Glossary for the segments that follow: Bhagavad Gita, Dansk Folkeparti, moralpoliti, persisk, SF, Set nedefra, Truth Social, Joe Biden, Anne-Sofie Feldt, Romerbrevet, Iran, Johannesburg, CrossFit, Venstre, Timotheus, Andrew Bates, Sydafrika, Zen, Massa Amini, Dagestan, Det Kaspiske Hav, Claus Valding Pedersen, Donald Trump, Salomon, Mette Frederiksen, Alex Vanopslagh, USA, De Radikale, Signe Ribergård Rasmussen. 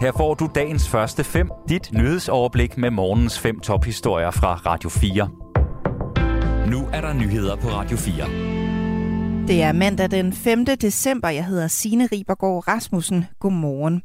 Her får du dagens første 5, dit nyhedsoverblik med morgens 5 tophistorier fra Radio 4. Nu er der nyheder på Radio 4. Det er mandag den 5. december. Jeg hedder Signe Ribergård Rasmussen. Godmorgen.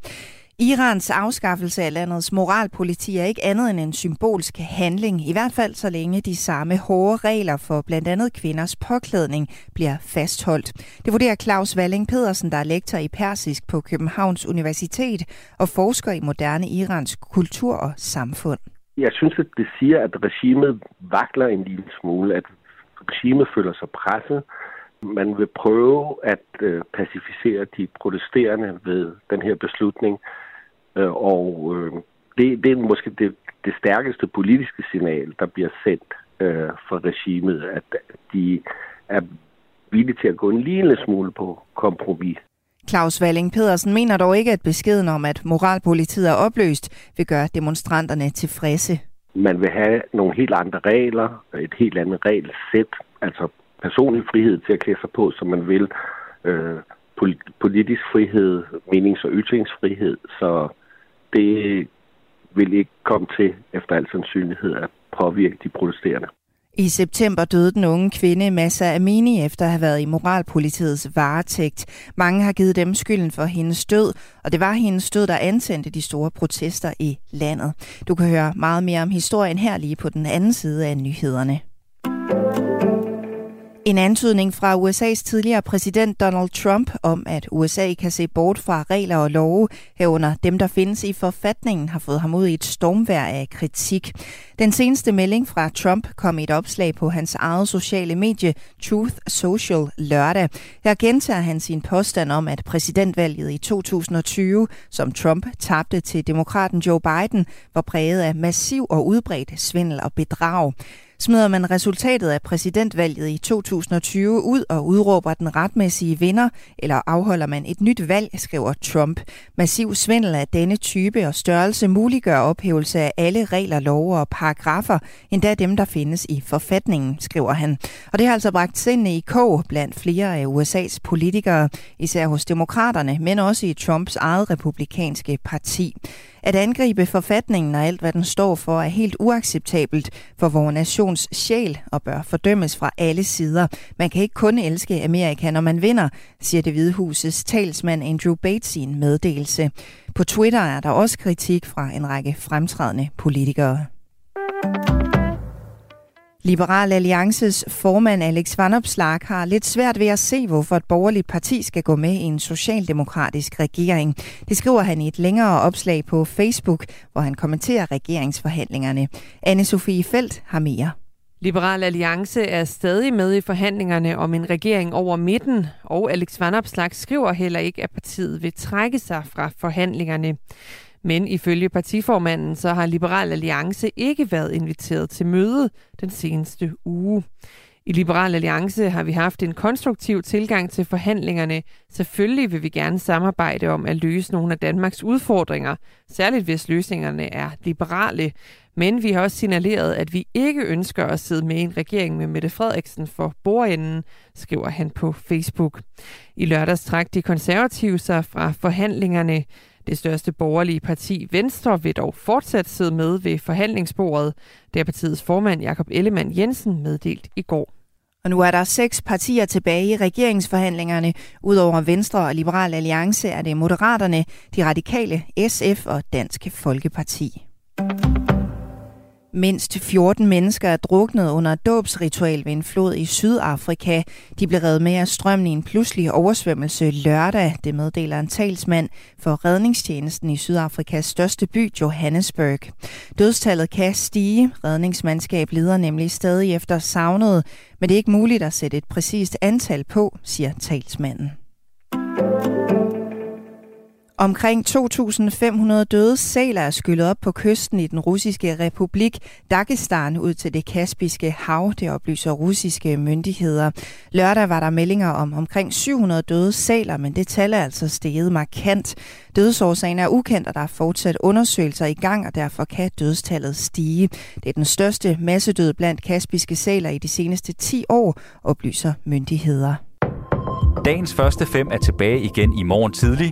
Irans afskaffelse af landets moralpoliti er ikke andet end en symbolsk handling, i hvert fald så længe de samme hårde regler for blandt andet kvinders påklædning bliver fastholdt. Det vurderer Claus Valding Pedersen, der er lektor i persisk på Københavns Universitet og forsker i moderne iransk kultur og samfund. Jeg synes, at det siger, at regimet vakler en lille smule, at regimet føler sig presset. Man vil prøve at pacificere de protesterende ved den her beslutning, og det er måske det stærkeste politiske signal, der bliver sendt fra regimet, at de er villige til at gå en lille smule på kompromis. Claus Valding Pedersen mener dog ikke, at beskeden om, at moralpolitiet er opløst, vil gøre demonstranterne tilfredse. Man vil have nogle helt andre regler, et helt andet regelsæt, altså personlig frihed til at klæde sig på, som man vil. Politisk frihed, menings- og ytringsfrihed. Så det vil ikke komme til, efter al sandsynlighed, at påvirke de protesterende. I september døde den unge kvinde Massa Amini efter at have været i moralpolitiets varetægt. Mange har givet dem skylden for hendes død, og det var hendes død, der antændte de store protester i landet. Du kan høre meget mere om historien her lige på den anden side af nyhederne. En antydning fra USA's tidligere præsident Donald Trump om, at USA kan se bort fra regler og love, herunder dem, der findes i forfatningen, har fået ham ud i et stormvejr af kritik. Den seneste melding fra Trump kom i et opslag på hans eget sociale medie Truth Social lørdag. Her gentager han sin påstand om, at præsidentvalget i 2020, som Trump tabte til demokraten Joe Biden, var præget af massiv og udbredt svindel og bedrag. Smider man resultatet af præsidentvalget i 2020 ud og udråber den retmæssige vinder, eller afholder man et nyt valg, skriver Trump. Massiv svindel af denne type og størrelse muliggør ophævelse af alle regler, love og paragrafer, endda dem, der findes i forfatningen, skriver han. Og det har altså bragt sindene i kog blandt flere af USA's politikere, især hos demokraterne, men også i Trumps eget republikanske parti. At angribe forfatningen og alt, hvad den står for, er helt uacceptabelt for vores nations sjæl og bør fordømmes fra alle sider. Man kan ikke kun elske Amerika, når man vinder, siger Det Hvide Husets talsmand Andrew Bates i en meddelelse. På Twitter er der også kritik fra en række fremtrædende politikere. Liberal Alliances formand Alex Vanopslagh har lidt svært ved at se, hvorfor et borgerligt parti skal gå med i en socialdemokratisk regering. Det skriver han i et længere opslag på Facebook, hvor han kommenterer regeringsforhandlingerne. Anne-Sofie Feldt har mere. Liberal Alliance er stadig med i forhandlingerne om en regering over midten, og Alex Vanopslagh skriver heller ikke, at partiet vil trække sig fra forhandlingerne. Men ifølge partiformanden, så har Liberal Alliance ikke været inviteret til møde den seneste uge. I Liberal Alliance har vi haft en konstruktiv tilgang til forhandlingerne. Selvfølgelig vil vi gerne samarbejde om at løse nogle af Danmarks udfordringer, særligt hvis løsningerne er liberale. Men vi har også signaleret, at vi ikke ønsker at sidde med i en regering med Mette Frederiksen for bordenden, skriver han på Facebook. I lørdags trak de konservative sig fra forhandlingerne. Det største borgerlige parti, Venstre, vil dog fortsat sidde med ved forhandlingsbordet. Det er partiets formand Jakob Ellemann Jensen meddelt i går. Og nu er der 6 partier tilbage i regeringsforhandlingerne. Udover Venstre og Liberal Alliance er det Moderaterne, De Radikale, SF og Dansk Folkeparti. Mindst 14 mennesker er druknet under et dåbsritual ved en flod i Sydafrika. De blev reddet med af strømmen i en pludselig oversvømmelse lørdag, det meddeler en talsmand for redningstjenesten i Sydafrikas største by, Johannesburg. Dødstallet kan stige. Redningsmandskab leder nemlig stadig efter savnede, men det er ikke muligt at sætte et præcist antal på, siger talsmanden. Omkring 2.500 døde sæler er skyllet op på kysten i den russiske republik Dagestan ud til det Kaspiske hav, det oplyser russiske myndigheder. Lørdag var der meldinger om omkring 700 døde sæler, men det tal er altså steget markant. Dødsårsagen er ukendt, og der er fortsat undersøgelser i gang, og derfor kan dødstallet stige. Det er den største massedød blandt kaspiske sæler i de seneste 10 år, oplyser myndigheder. Dagens første 5 er tilbage igen i morgen tidlig.